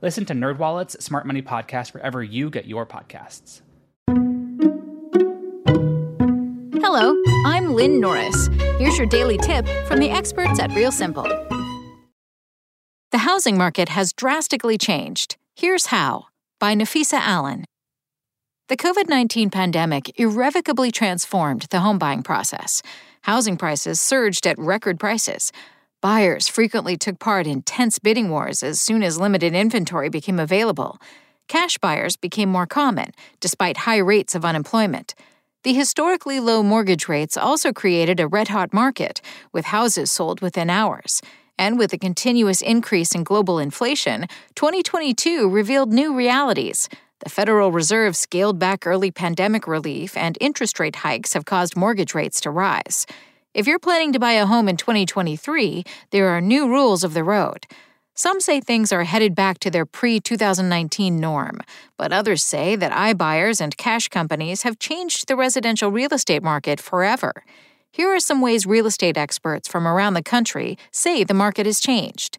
Listen to NerdWallet's Smart Money Podcast wherever you get your podcasts. Hello, I'm Lynn Norris. Here's your daily tip from the experts at Real Simple. The housing market has drastically changed. Here's How, by Nafisa Allen. The COVID-19 pandemic irrevocably transformed the home buying process. Housing prices surged at record prices. Buyers frequently took part in tense bidding wars as soon as limited inventory became available. Cash buyers became more common, despite high rates of unemployment. The historically low mortgage rates also created a red-hot market, with houses sold within hours. And with a continuous increase in global inflation, 2022 revealed new realities. The Federal Reserve scaled back early pandemic relief, and interest rate hikes have caused mortgage rates to rise. If you're planning to buy a home in 2023, there are new rules of the road. Some say things are headed back to their pre-2019 norm, but others say that iBuyers and cash companies have changed the residential real estate market forever. Here are some ways real estate experts from around the country say the market has changed.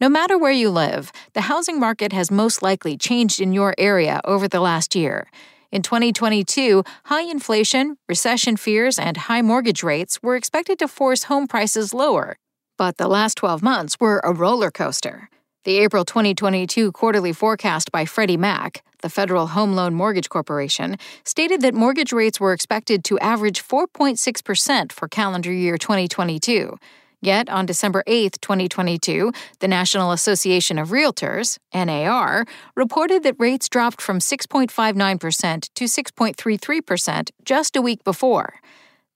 No matter where you live, the housing market has most likely changed in your area over the last year. In 2022, high inflation, recession fears, and high mortgage rates were expected to force home prices lower. But the last 12 months were a roller coaster. The April 2022 quarterly forecast by Freddie Mac, the Federal Home Loan Mortgage Corporation, stated that mortgage rates were expected to average 4.6% for calendar year 2022. Yet, on December 8, 2022, the National Association of Realtors, NAR, reported that rates dropped from 6.59% to 6.33% just a week before.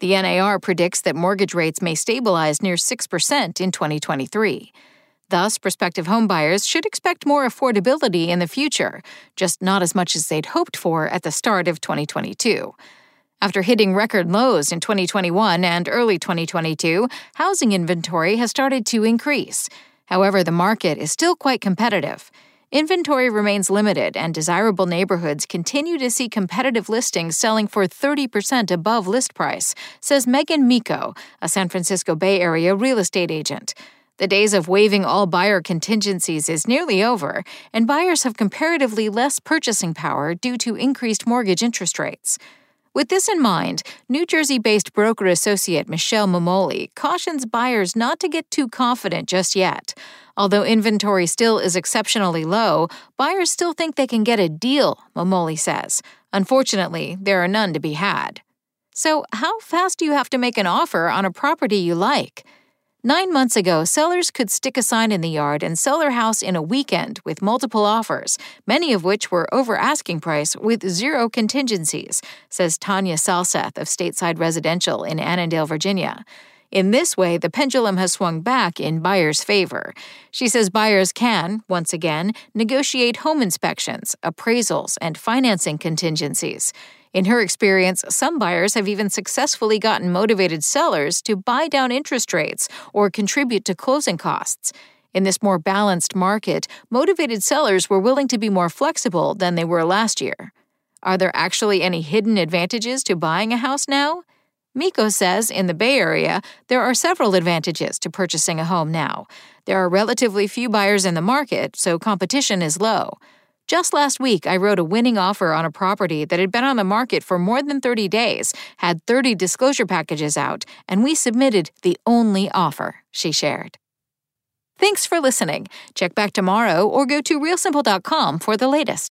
The NAR predicts that mortgage rates may stabilize near 6% in 2023. Thus, prospective homebuyers should expect more affordability in the future, just not as much as they'd hoped for at the start of 2022. After hitting record lows in 2021 and early 2022, housing inventory has started to increase. However, the market is still quite competitive. Inventory remains limited, and desirable neighborhoods continue to see competitive listings selling for 30% above list price, says Megan Miko, a San Francisco Bay Area real estate agent. The days of waiving all buyer contingencies is nearly over, and buyers have comparatively less purchasing power due to increased mortgage interest rates. With this in mind, New Jersey-based broker associate Michelle Mamoli cautions buyers not to get too confident just yet. Although inventory still is exceptionally low, buyers still think they can get a deal, Mamoli says. Unfortunately, there are none to be had. So, how fast do you have to make an offer on a property you like? 9 months ago, sellers could stick a sign in the yard and sell their house in a weekend with multiple offers, many of which were over asking price with zero contingencies, says Tanya Salseth of Stateside Residential in Annandale, Virginia. In this way, the pendulum has swung back in buyers' favor. She says buyers can, once again, negotiate home inspections, appraisals, and financing contingencies. In her experience, some buyers have even successfully gotten motivated sellers to buy down interest rates or contribute to closing costs. In this more balanced market, motivated sellers were willing to be more flexible than they were last year. Are there actually any hidden advantages to buying a house now? Miko says in the Bay Area, there are several advantages to purchasing a home now. There are relatively few buyers in the market, so competition is low. Just last week, I wrote a winning offer on a property that had been on the market for more than 30 days, had 30 disclosure packages out, and we submitted the only offer, she shared. Thanks for listening. Check back tomorrow or go to realsimple.com for the latest.